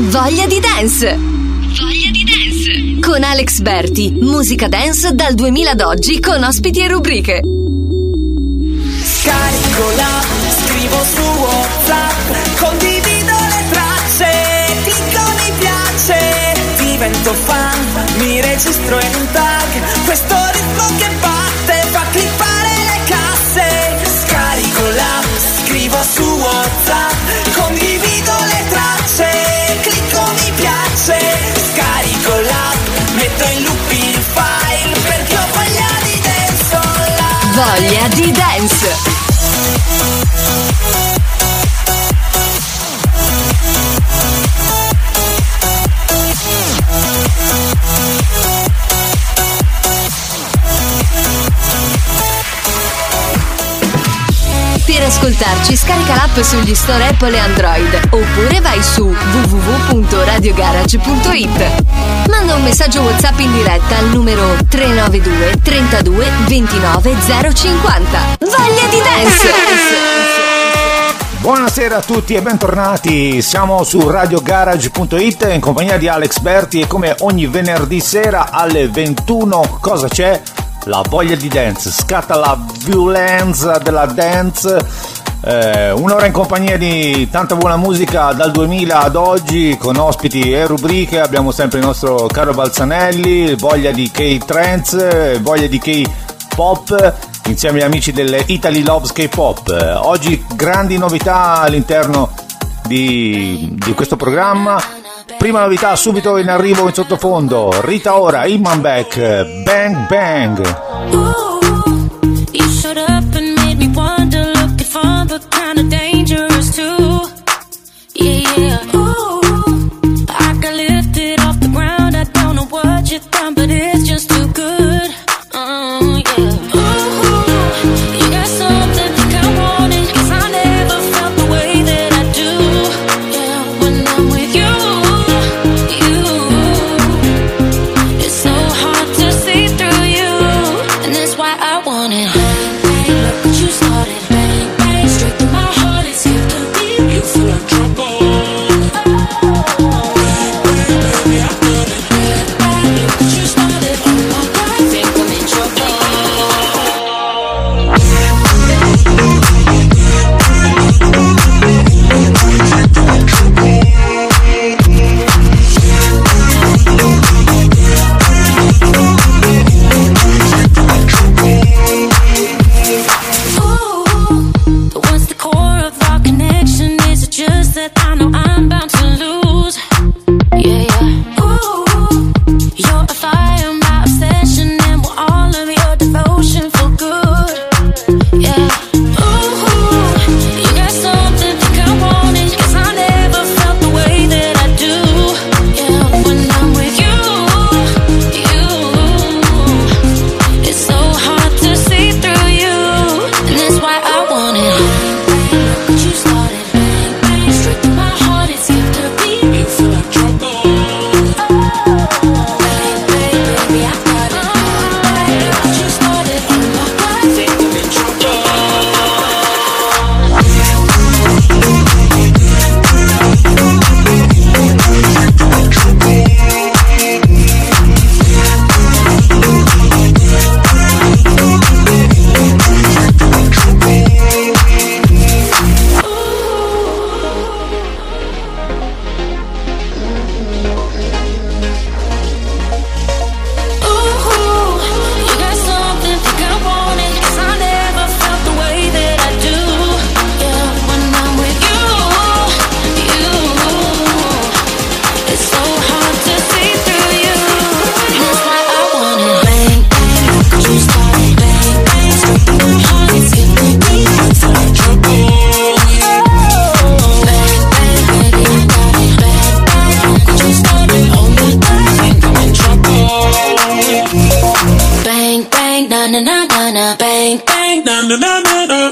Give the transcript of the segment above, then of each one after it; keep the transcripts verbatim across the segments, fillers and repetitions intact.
Voglia di dance. Voglia di dance con Alex Berti, musica dance dal duemila ad oggi con ospiti e rubriche. Scarico l'app, scrivo su WhatsApp, condivido le tracce, clicco mi piace, divento fan, mi registro in un tag, questo ritmo che batte fa clippare le casse. Scarico l'app, scrivo su WhatsApp, condivido le tracce, clicco mi piace, scarico l'app, metto in loop il file perché ho voglia di dance online. Voglia di dance. Per ascoltarci scarica l'app sugli store Apple e Android oppure vai su w w w punto radio garage punto i t. Manda un messaggio WhatsApp in diretta al numero tre nove due trentadue ventinove zero cinquanta. Voglia di dance! Buonasera a tutti e bentornati, siamo su radiogarage punto i t in compagnia di Alex Berti e come ogni venerdì sera alle ventuno cosa c'è? La voglia di dance, scatta la violenza della dance, eh, un'ora in compagnia di tanta buona musica dal duemila ad oggi con ospiti e rubriche. Abbiamo sempre il nostro caro Balzanelli, voglia di K-Trends, voglia di K-Pop, insieme agli amici delle Italy Loves K-Pop. Oggi grandi novità all'interno di, di questo programma. Prima novità subito in arrivo in sottofondo, Rita Ora, Imanbeck, Bang Bang. Ooh, you showed up and made me wonder, looking fun but kind of dangerous too. Yeah, yeah. Ooh, I got lifted off the ground, I don't know what you've done but it's just too good. Oh, yeah.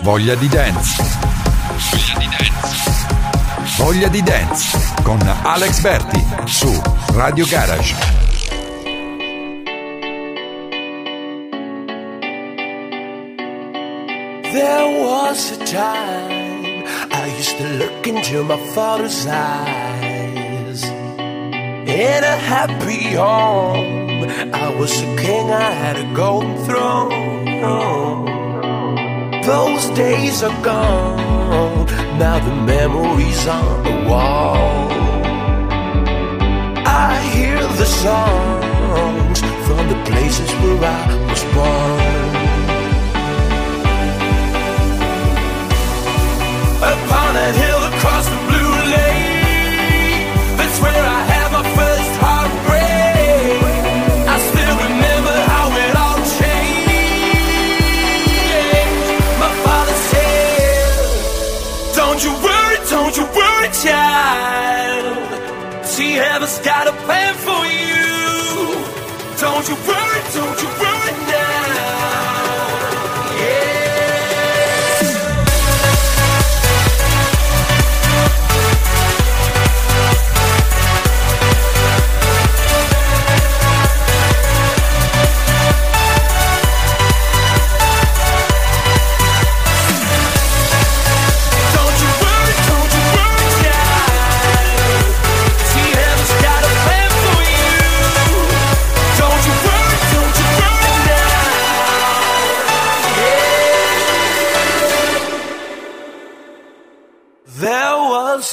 Voglia di dance. Voglia di dance. Voglia di dance con Alex Berti su Radio Garage. There was a time I used to look into my father's eyes. in a happy home. I was a king, I had a golden throne. Those days are gone, now the memories on the wall. I hear the songs from the places where I was born. Upon a hill across the blue lake, that's where I had my first heartbreak. I still remember how it all changed. My father said, don't you worry, don't you worry, child. She heaven's got a plan for you. Don't you worry, don't you worry now.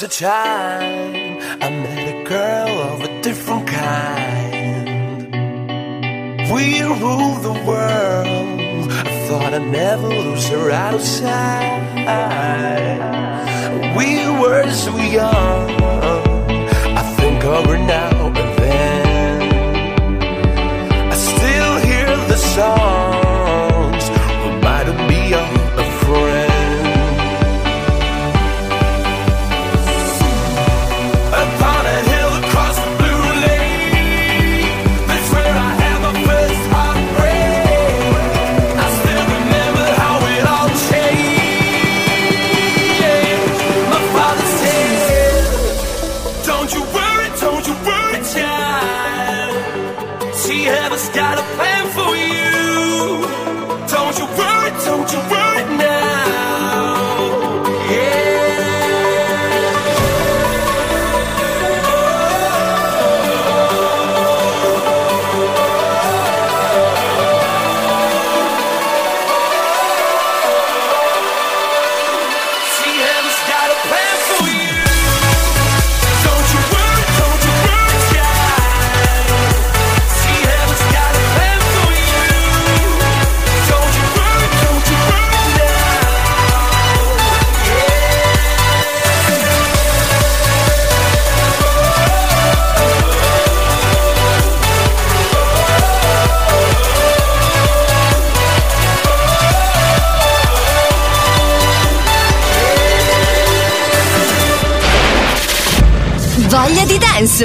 A time I met a girl of a different kind. We ruled the world. I thought I'd never lose her out of sight. We were so young. I think of her now and then. I still hear the songs reminding me of a friend. Voglia di dance!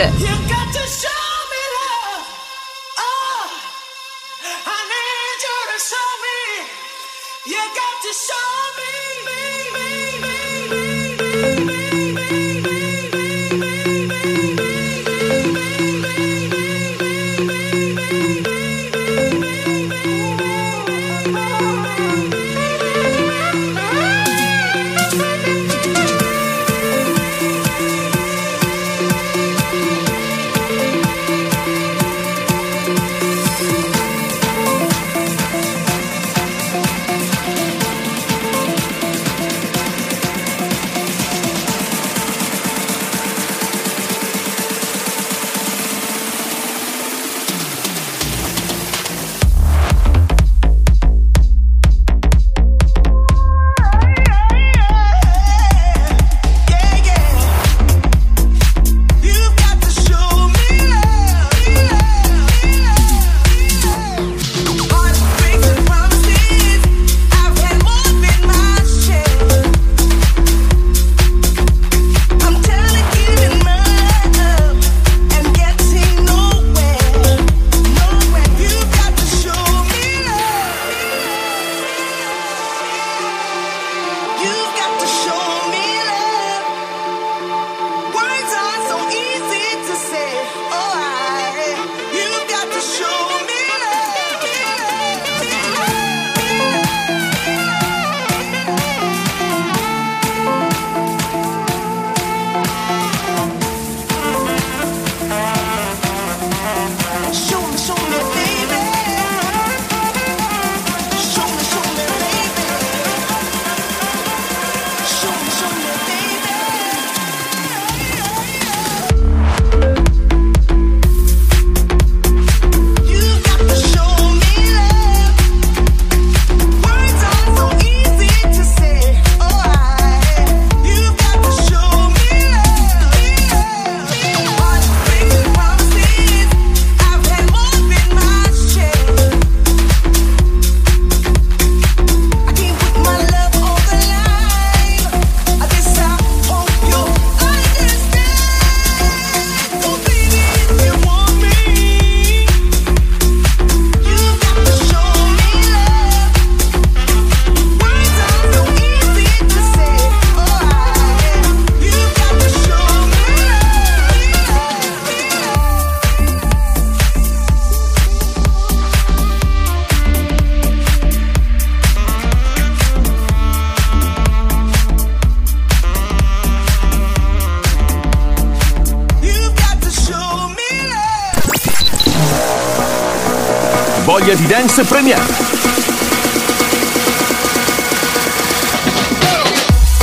Voglia di Dance Premiere.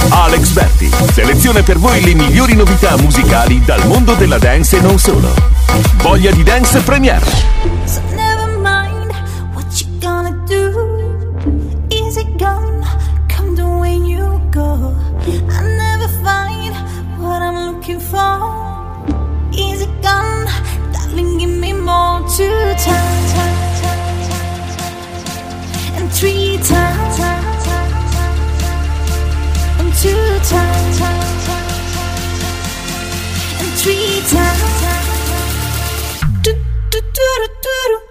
Alex Berti seleziona per voi le migliori novità musicali dal mondo della dance e non solo. Voglia di Dance Premiere. So never mind what you gonna do. Is it gonna come the way you go? I never find what I'm looking for. Is it gonna, darling, give me more two times and three times. Two times and three times. Do do do do do.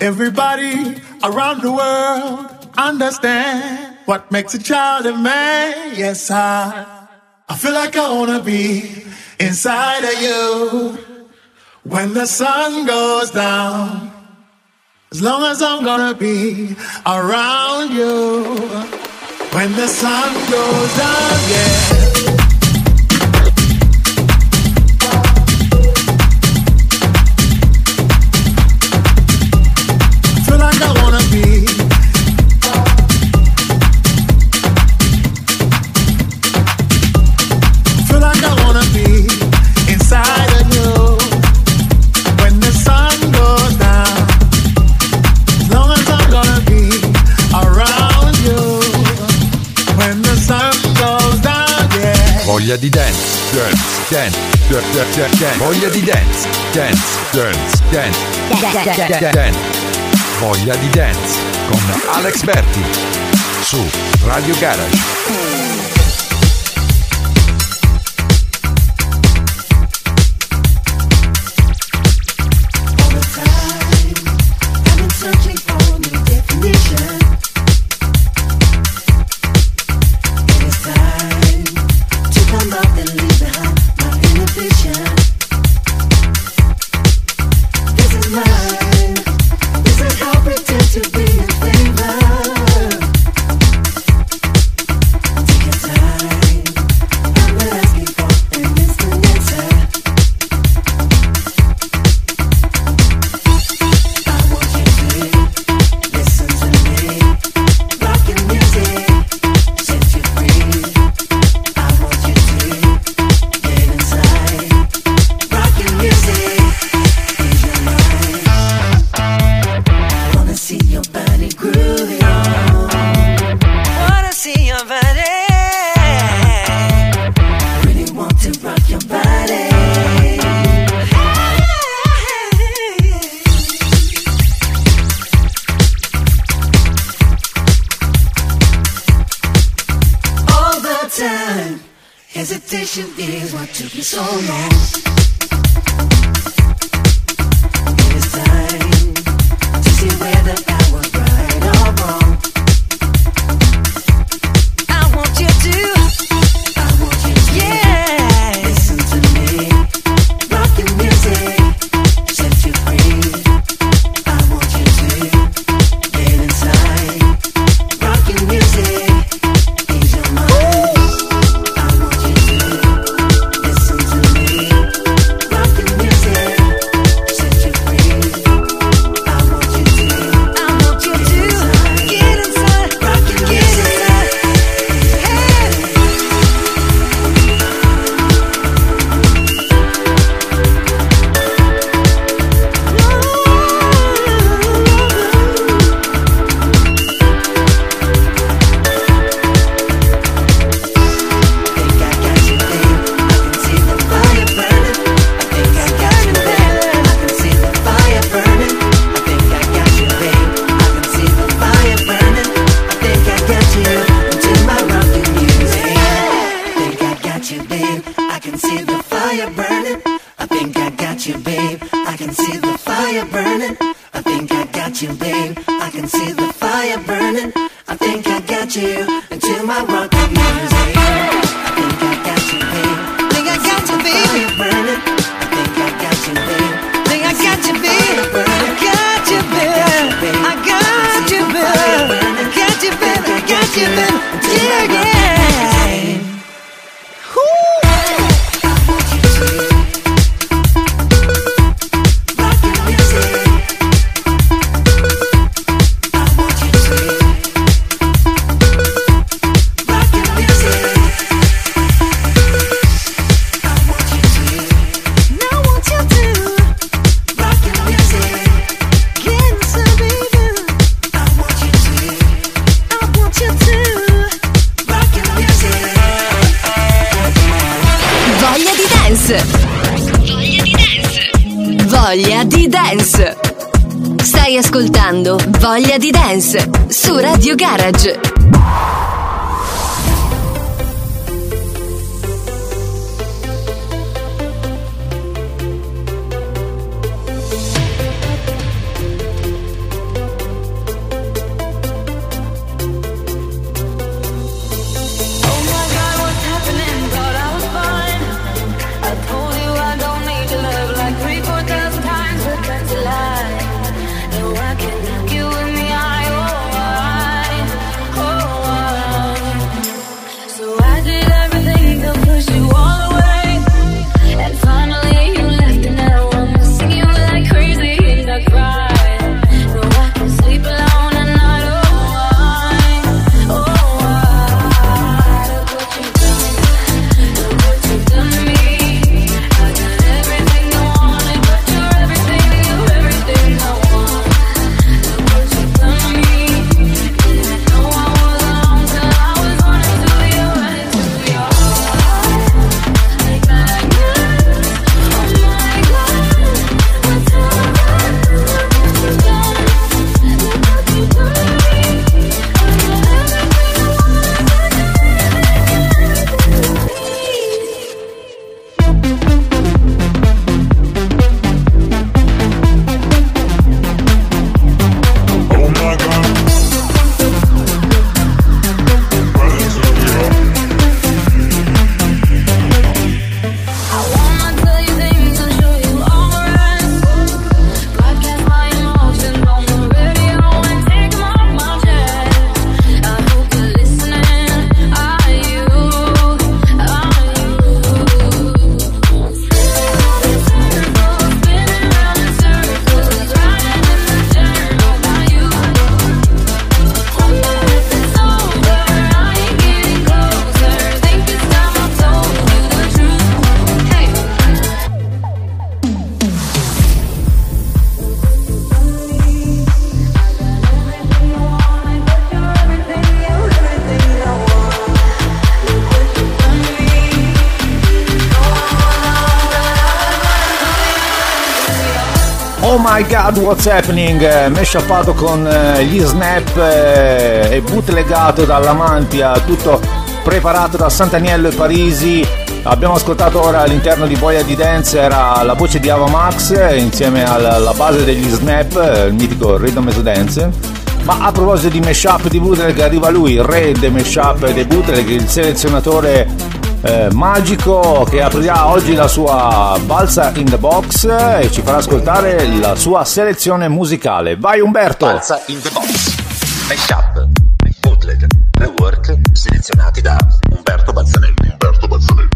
Everybody around the world understand what makes a child a man. Yes, I, I feel like I wanna be inside of you when the sun goes down. As long as I'm gonna be around you when the sun goes down, yeah. Voglia di dance, dance, dance, dance, dance. Voglia di dance, dance, dance, dance, dance, dance. Voglia di dance con Alex Berti su Radio Garage. Voglia di dance. Stai ascoltando Voglia di dance su Radio Garage. my god what's happening, meshappato con gli snap e bootlegato dalla Mantia, tutto preparato da Sant'Aniello e Parisi. Abbiamo ascoltato ora all'interno di Voglia di Dance, era la voce di Ava Max insieme alla base degli snap, il mitico Rhythm as Dance. Ma a proposito di mashup di bootleg, arriva lui, il re dei mashup e dei bootleg, il selezionatore eh, magico, che aprirà oggi la sua balza in the box e ci farà ascoltare la sua selezione musicale. Vai Umberto! Balza in the box, mashup, bootleg, rework, selezionati da Umberto Balzanelli. Umberto Balzanelli.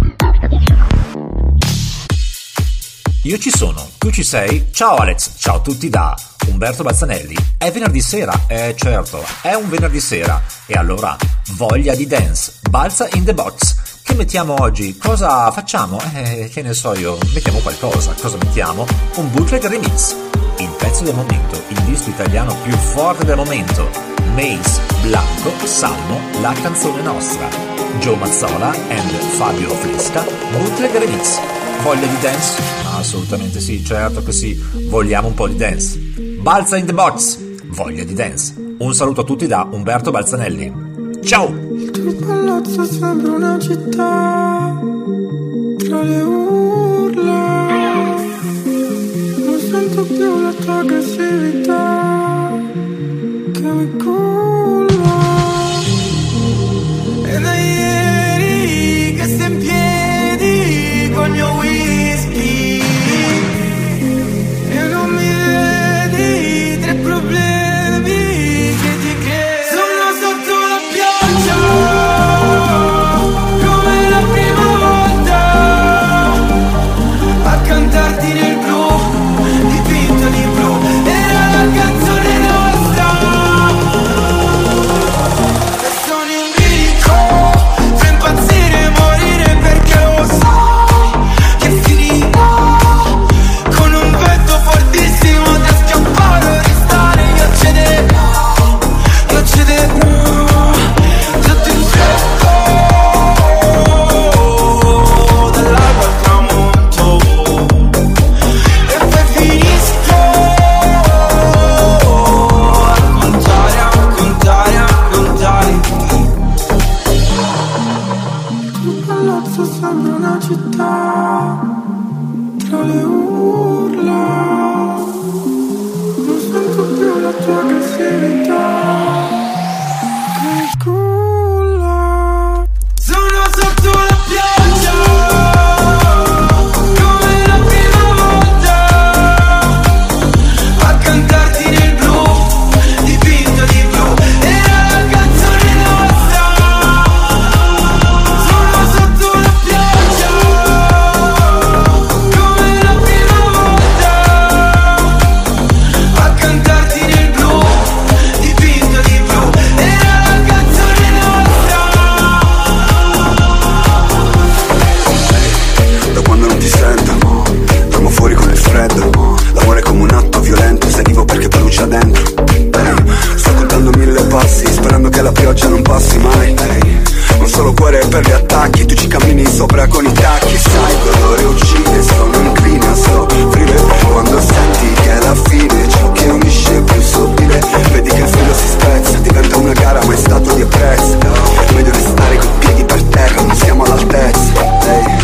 Io ci sono, tu ci sei, ciao Alex, ciao a tutti da Umberto Balzanelli. È venerdì sera, eh certo, è un venerdì sera, e allora voglia di dance, balza in the box. Che mettiamo oggi? Cosa facciamo? Eh, che ne so io, mettiamo qualcosa, cosa mettiamo? Un bootleg remix, il pezzo del momento, il disco italiano più forte del momento, Mace, Blanco, Salmo, la canzone nostra, Joe Mazzola and Fabio Fresca, bootleg remix. Voglia di dance? Assolutamente sì, certo che sì, vogliamo un po' di dance. Balza in the box, voglia di dance. Un saluto a tutti da Umberto Balzanelli. Ciao! Il tuo palazzo sembra una città tra le urla, non sento più la tua aggressività che mi culla. E da ieri che sei in piedi con il mio whisky e non mi vedi, tre problemi che ti credi. Sono sotto la pioggia come la prima volta a cantarti nel blu, dipinto di blu, era la canzone nostra. E sono in bilico fra impazzire e morire, perché lo so che finirà con un vento fortissimo da scappare o restare. Io cederò, io cederò, tutto in freddo dall'alba al tramonto e poi finisco a contare, a contare, a contare. Il palazzo sembra una città tra le urla, non sento più la tua aggressività che culla. Sono sotto la pioggia come la prima volta a cantarti nel blu, dipinto di blu, era la canzone nostra. Sono sotto la pioggia come la prima volta a cantarti nel blu, dipinto di blu, era la canzone nostra. Da quando non ti sento, dormo fuori con il freddo. L'amore è come un atto violento, sei vivo perché brucia dentro. Sto contando mille passi, sperando che la pioggia non passi mai. Non solo cuore per gli attacchi, tu ci cammini sopra con i tacchi. Sai, il dolore uccide, sono inclina a soffrire. Quando senti che è la fine, ciò che unisce è più sottile. Vedi che il filo si spezza, diventa una gara ma è stato di apprezzo. Meglio restare coi piedi per terra, non siamo all'altezza.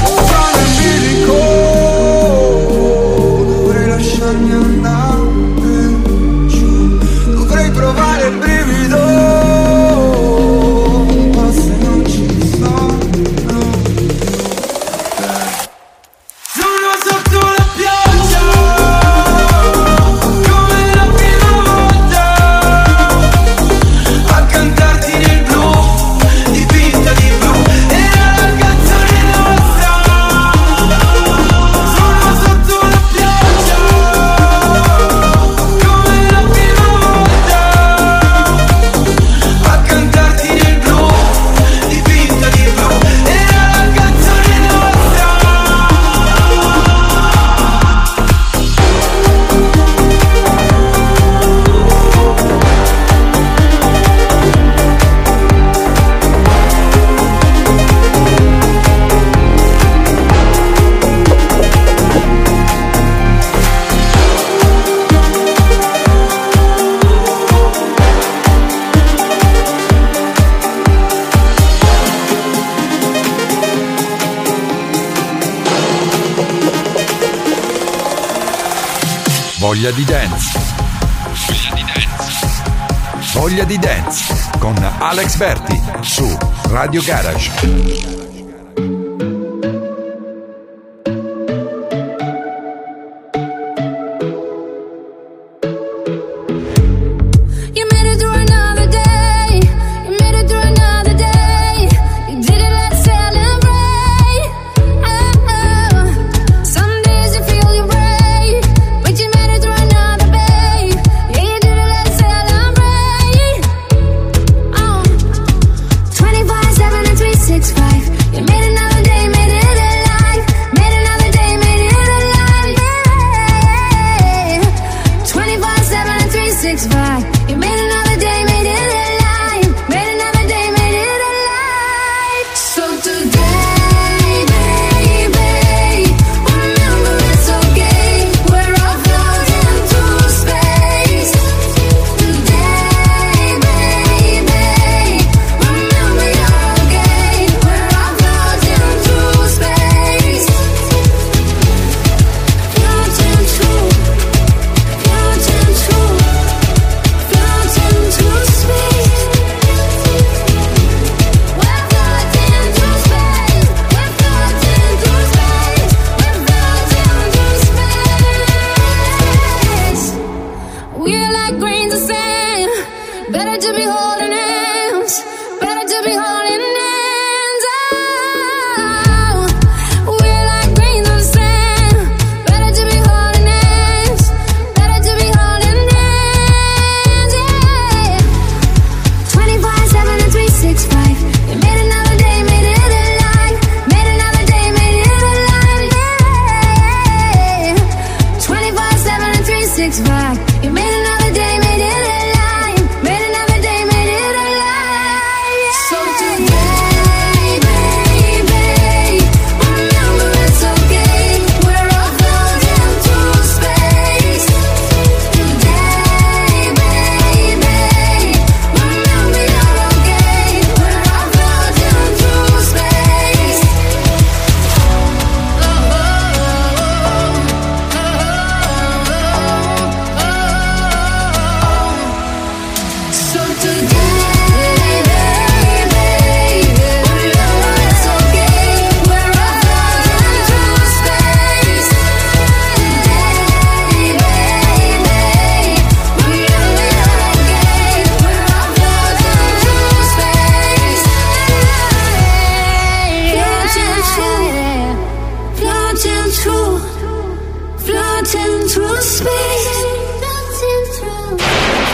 Sono in bilico, dovrei lasciarmi andare giù, dovrei provare il brivido, ma se non ci sono Voglia di Dance. Voglia di Dance. Voglia di Dance con Alex Berti su Radio Garage.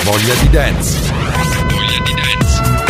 Voglia di Dance. Voglia di Dance. Oh,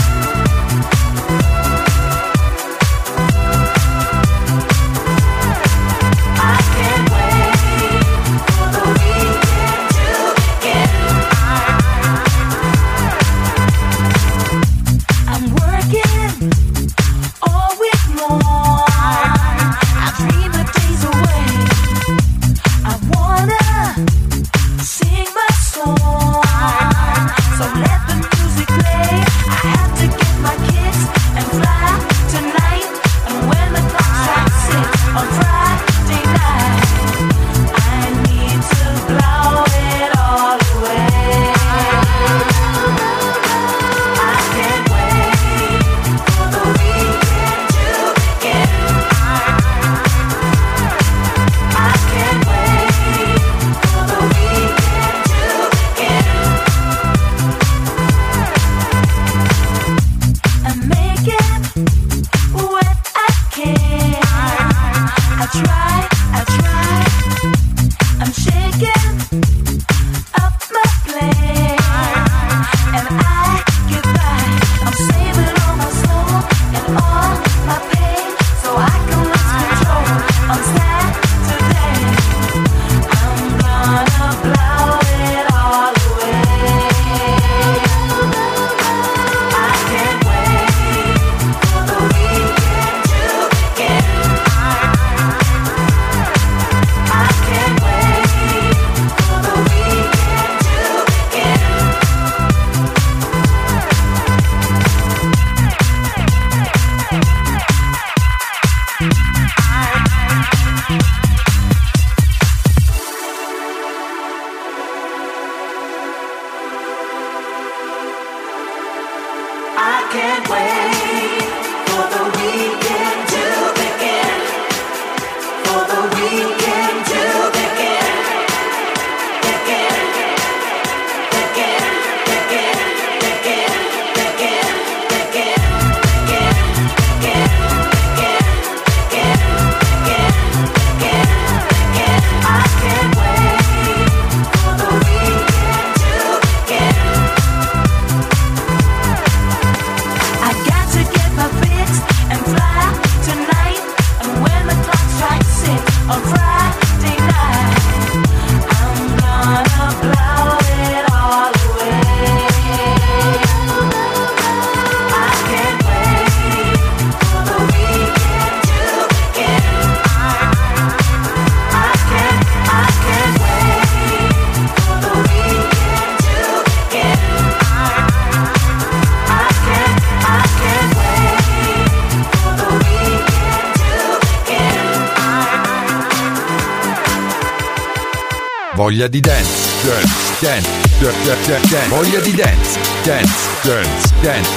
Voglia di dance, dance, dance, dance, dance. Voglia di dance, dance, dance, dance,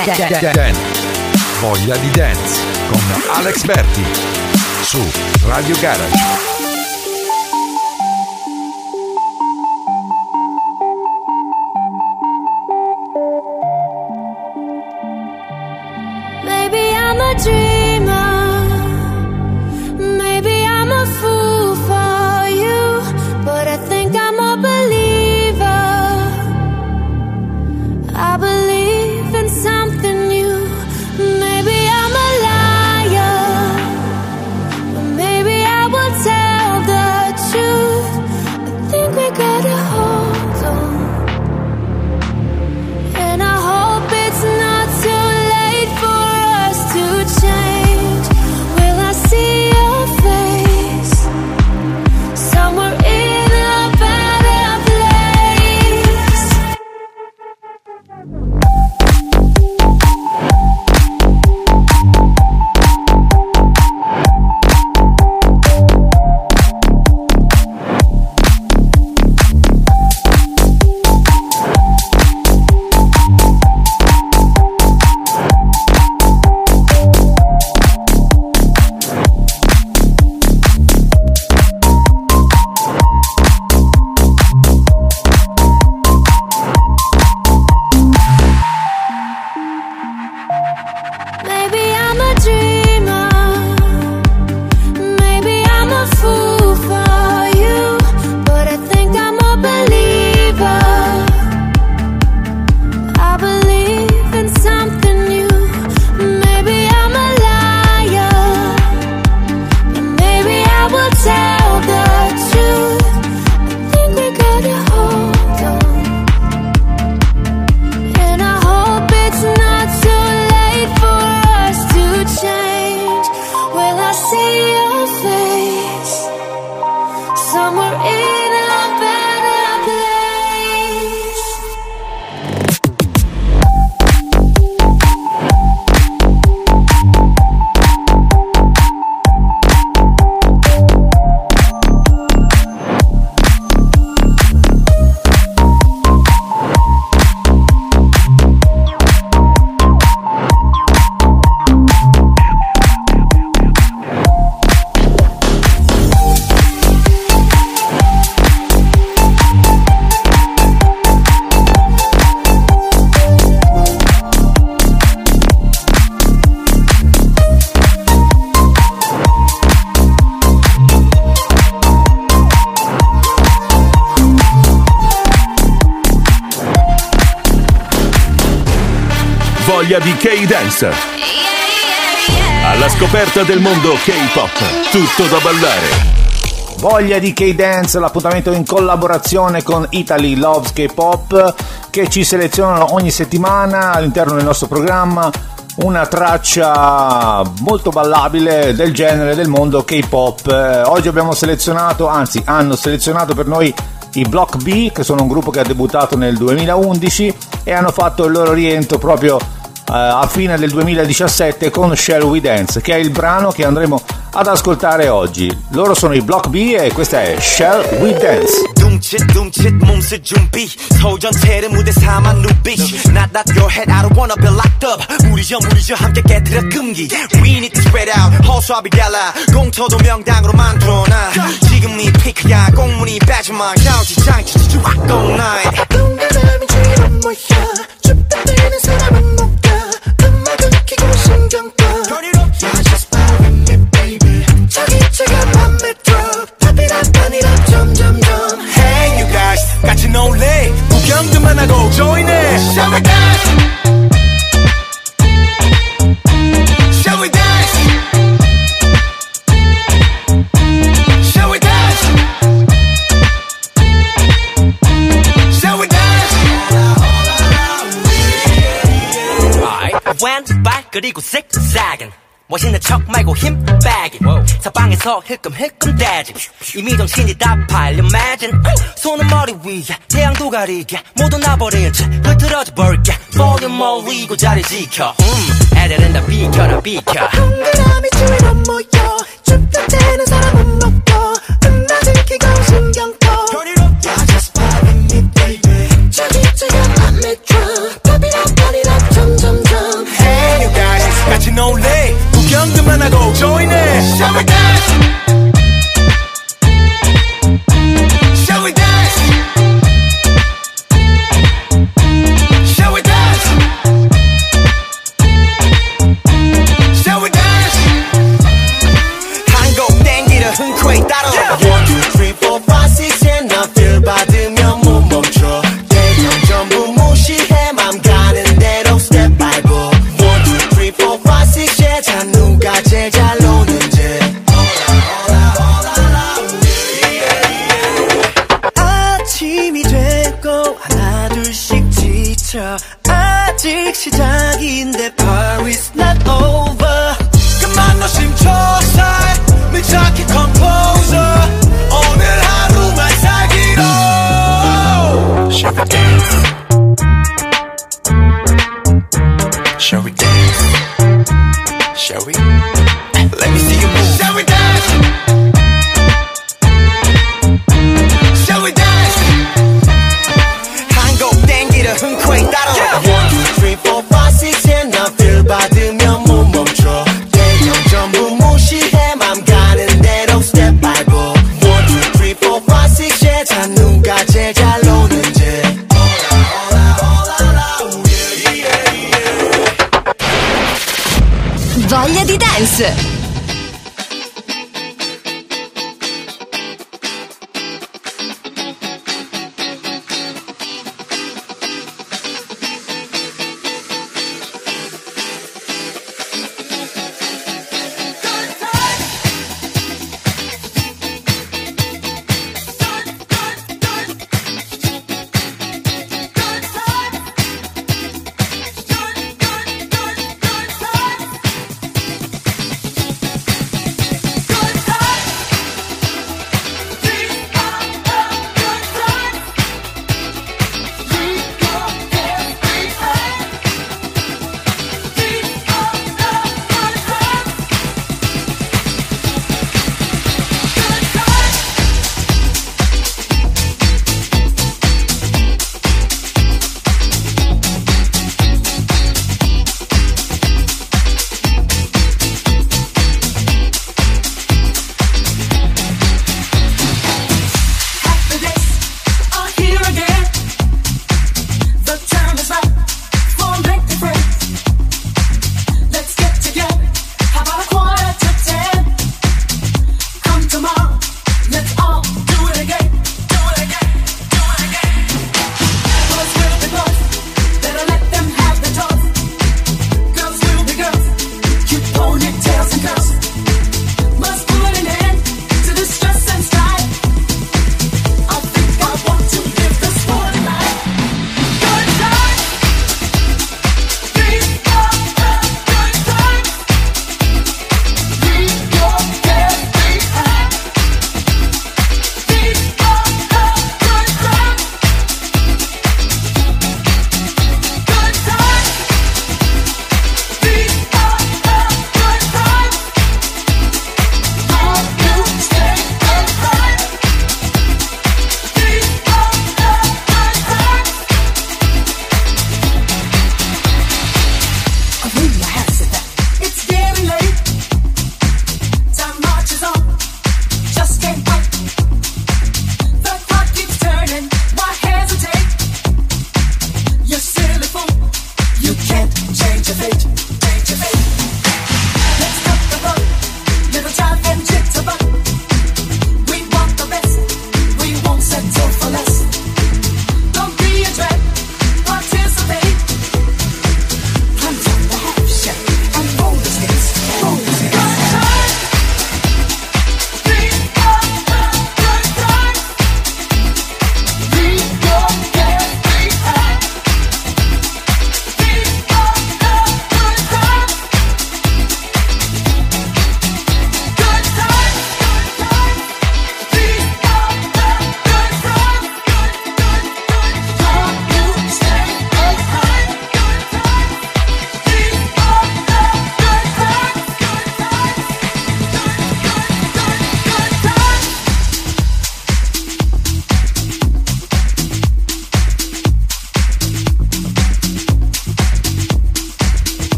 dance, dance. Voglia di dance con Alex Berti su Radio Garage. Di K-Dance, alla scoperta del mondo K-Pop, tutto da ballare. Voglia di K-Dance, l'appuntamento in collaborazione con Italy Loves K-Pop, che ci selezionano ogni settimana all'interno del nostro programma una traccia molto ballabile del genere del mondo K-Pop. Oggi abbiamo selezionato, anzi hanno selezionato per noi i Block B, che sono un gruppo che ha debuttato nel duemilaundici e hanno fatto il loro rientro proprio a fine del duemiladiciassette con Shall We Dance, che è il brano che andremo ad ascoltare oggi. Loro sono i Block B e questa è Shall We Dance. 둠칫 둠칫 몸쓸 준비 서울 전체를 무대 삼아 눈빛 Not that your head I don't wanna be locked up 무리져 무리져 함께 깨뜨려 금기 We need to spread out 허수아비 갤라 공터도 명당으로 만들어놔 지금 이 피크야 공문이 빼지마 나오지 장치 지지 왁공 나이 동네 사람처럼 모여 춥다 때는 사람은 못 가 음악은 키고 신경 꺼 You're just bothering me baby 자기체가 맘에 들어 답이란 반이란 점점점 같이 놀래 구경 좀 안 하고 join해 Shall we dance? Shall we dance? Shall we dance? Shall we dance? I went back 그리고 zigzagging 멋있는 척 말고 힘 빼기 사방에서 힐끔힐끔대지 이미 정신이 다 팔려 매진 손은 머리 위에 태양도 가리게 모두 놔버린 채 흐트러져 볼게 볼륨 몰리고 자리 지켜 음, 애들은 다 비켜라 비켜 동그라미 주위로 모여 춥다 때는 사람은 먹고 음악을 키고 신경 꺼 Voglia di dance.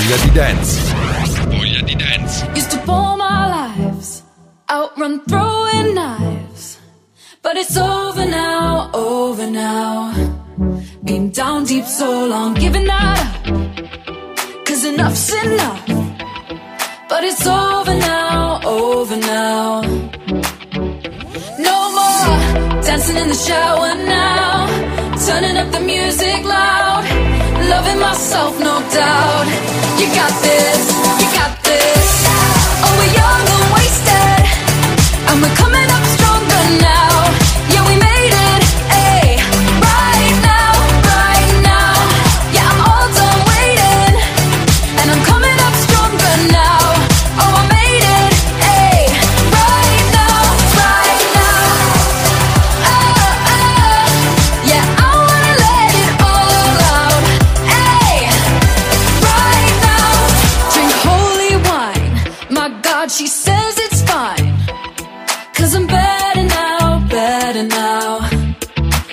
Voglia di dance. Voglia di dance. Used to pull my lives out, run throwing knives, but it's over now, over now. Been down deep so long, giving that up, cause enough's enough, but it's over now, over now. No more dancing in the shower now, turning up the music loud, loving myself, no doubt. You got this, you got this. Oh, we're young and wasted, and we're coming up stronger now. Yeah, we made it, ay, right now, right now. Yeah, I'm all done waiting, and I'm coming up stronger now. Oh, I made it, ay, right now, right now. Oh, oh, yeah, I wanna let it all out, ay, right now. Drink holy wine, my God, she says it's fine, cause I'm better now, better now.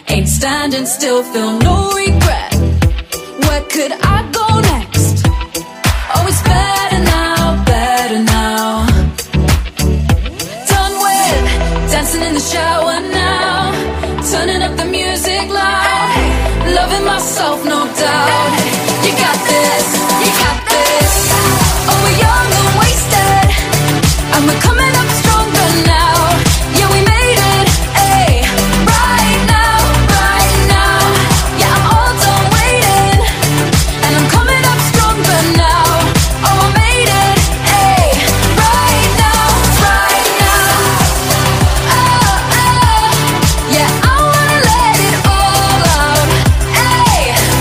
Ain't standing still, feel no regret. Where could I go next? Oh, it's better now, better now. Done with dancing in the shower now, turning up the music loud, loving myself, no doubt. You got this, you got this. Oh, we're young and wasted, and we're coming up stronger now. Yeah, we made it, ay, right now, right now. Yeah, I'm all done waiting, and I'm coming up stronger now. Oh, I made it, ay, right now, right now. Oh, oh, yeah, I wanna let it all out, ay, right now, right now. Oh, oh,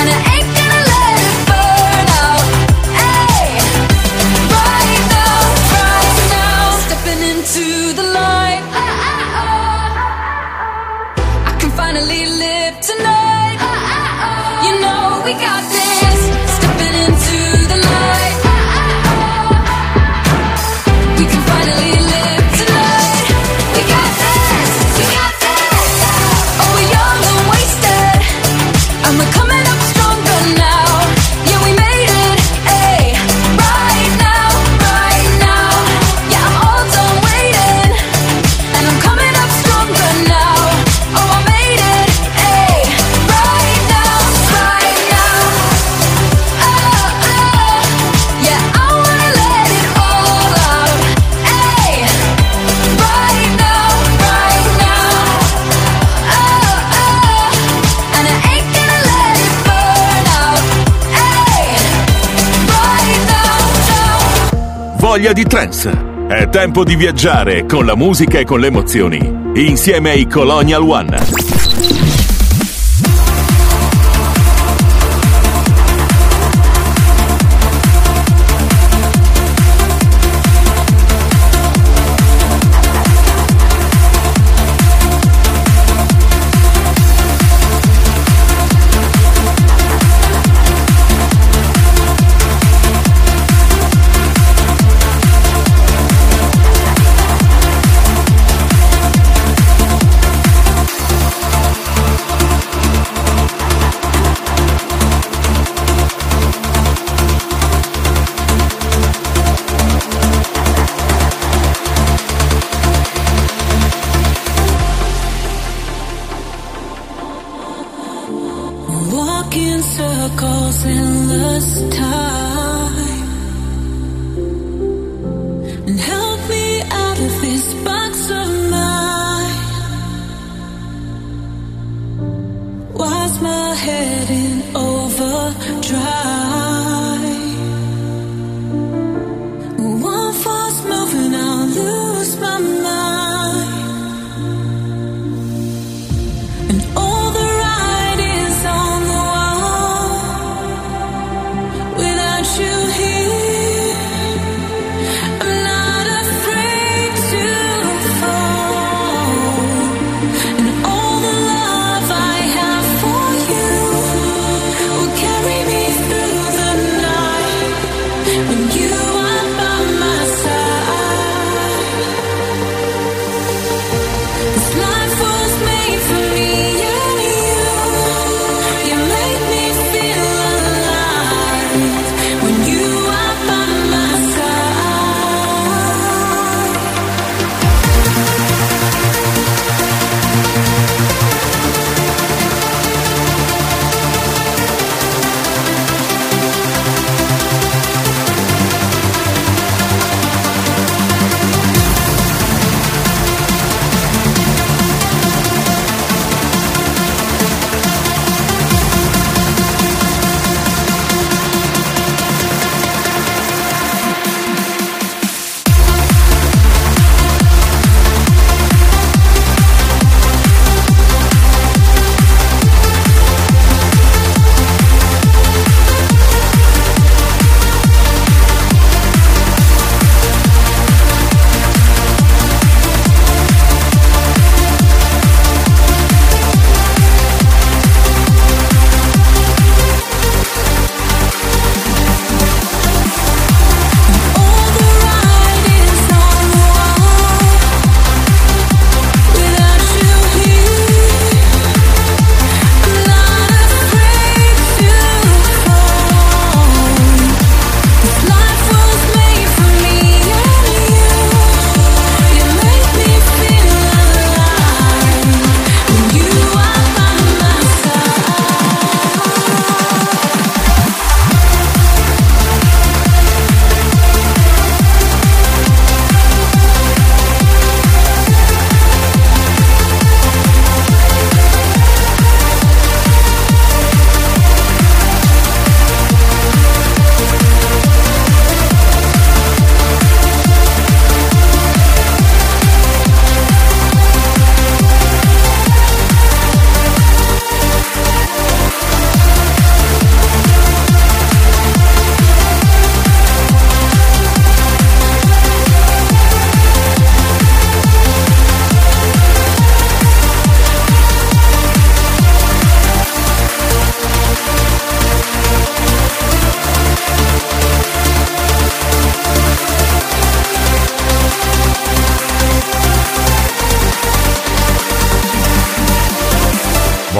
and I ain't gonna let it burn out, ay, right now, right now. Stepping into the light, I can finally live tonight. You know we got this. Stepping into the light, we can finally live tonight. We got this, we got this. Oh, we're young and wasted, and we're coming up stronger now. Yeah, we made it, ay, right now, right now. Yeah, I'm all done waiting, and I'm coming up stronger now. Oh, I made it, ay, right now, right now. Oh, oh, yeah, I wanna let it all out, ay, right now, right now. Oh, oh, and I ain't gonna let it burn out, ay, right now, now. Voglia di trance. È tempo di viaggiare con la musica e con le emozioni. Insieme ai Colonial One. Walk in circles endless time, and help me out of this box of mine. Why's my head in overdrive? One false move and I'll lose my mind. This life was made for me and you.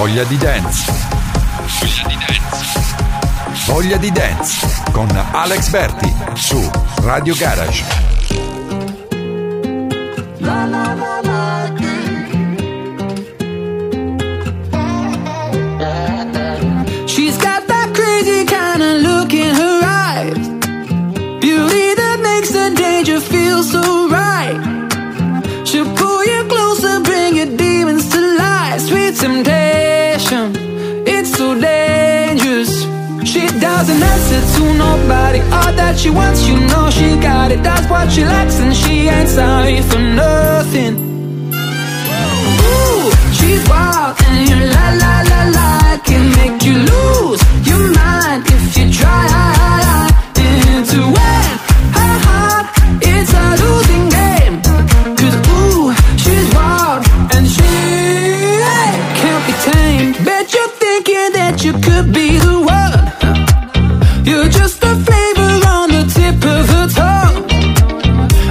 Voglia di Dance. Voglia di Dance. Voglia di Dance con Alex Berti su Radio Garage. La la la la. She's got that crazy kind of look in her eyes, beauty that makes the danger feel so right. She'll pull you closer, bring your demons to life. Sweet temptation, it's so dangerous. She doesn't answer to nobody. All that she wants, you know she got it. That's what she likes and she ain't sorry for nothing. Ooh, she's wild and you la la la la. Can make you lose your mind if you try into it. Her heart, it's a losing game. Cause ooh, she's wild and she can't be tamed. Bet you're thinking that you could be the one. You're just a flavor on the tip of her tongue.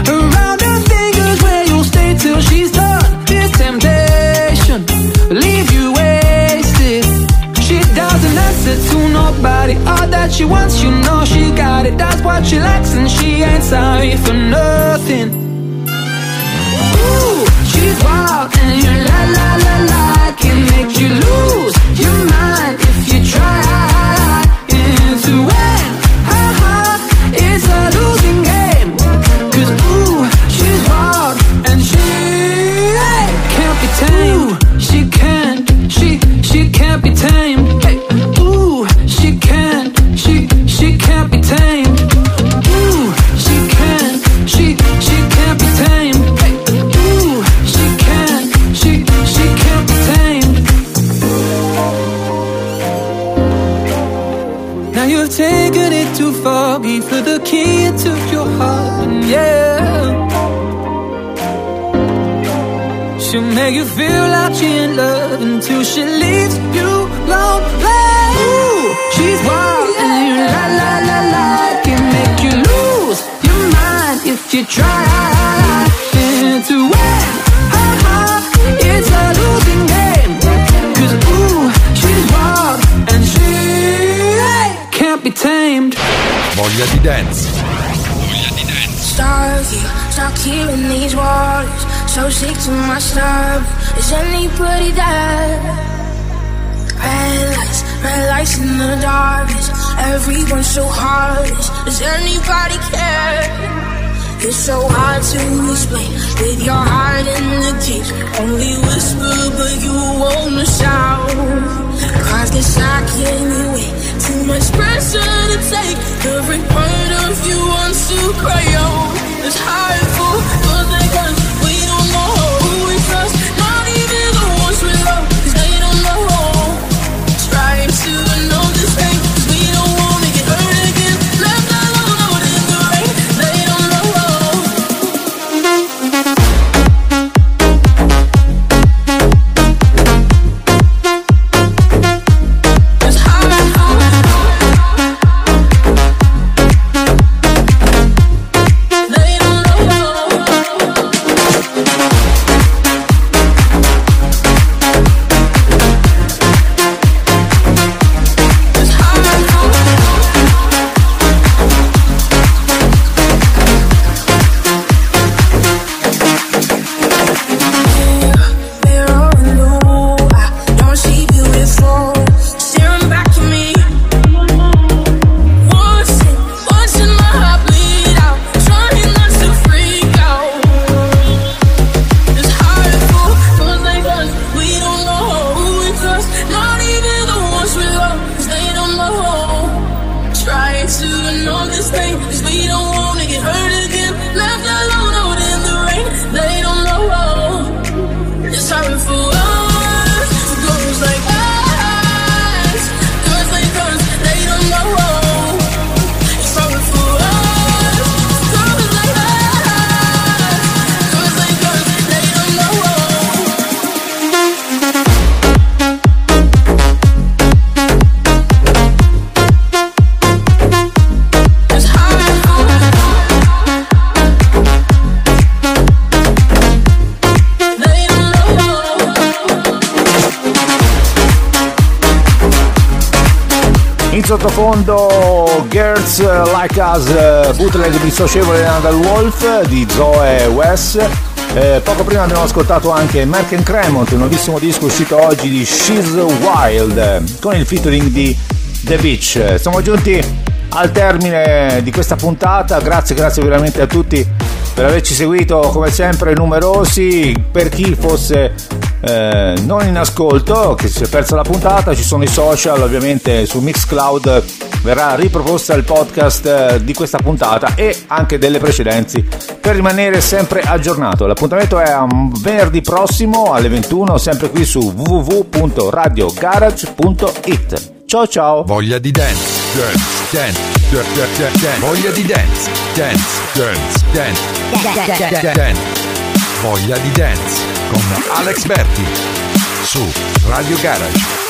Around her fingers where you'll stay till she's done. This temptation, leave you wasted. She doesn't answer to nobody. All that she wants, you know she got it. That's what she likes and she ain't sorry for nothing. Ooh, she's wild and your la la la la can make you lose your mind if you try into it. Her heart is a losing game. Cause ooh, she's wild and she can't be tamed. She can't, she, she can't be tamed. Hey, ooh, she can't, she, she can't be tamed. Ooh, she can't, she, she can't be tamed. Hey, ooh, she can't, she, she can't be tamed. Now you've taken it too far. He flew the key and took your heart, and yeah, she'll make you feel like she in love until she leaves you alone. Ooh, she's wild and you la la la la. Can make you lose your mind if you try into it. Her heart, it's a losing game. Cause ooh, she's wild and she can't be tamed. Voglia di dance. Voglia di dance. Starve you, stuck here in these waters, so sick to my stomach. Is anybody there? Red lights, red lights in the darkness. Everyone's so heartless. Does anybody care? It's so hard to explain with your heart in the cage. Only whisper, but you wanna shout. Cause it's knocking you in. Too much pressure to take. Every part of you wants to cry out. It's harmful, but they got us. We don't know who we trust. Not even the ones we love. Cause they don't know. Trying to know this thing. They don't know. sottofondo Girls Like Us, bootleg dissocievole dal Wolf di Zoe West. Eh, poco prima abbiamo ascoltato anche Merck and Cremont, un nuovissimo disco uscito oggi di She's Wild con il featuring di The Beach. Siamo giunti al termine di questa puntata, grazie grazie veramente a tutti per averci seguito come sempre numerosi. Per chi fosse eh, non in ascolto, che si è persa la puntata, ci sono i social, ovviamente su Mixcloud verrà riproposta il podcast di questa puntata e anche delle precedenti per rimanere sempre aggiornato. L'appuntamento è venerdì prossimo alle ventuno, sempre qui su w w w punto radiogarage punto i t. Ciao ciao. Voglia di dance, dance, dance, dance, dance, dance. Voglia di dance, dance, dance, dance, dance, dance, dance. Voglia di dance con Alex Berti su Radio Garage.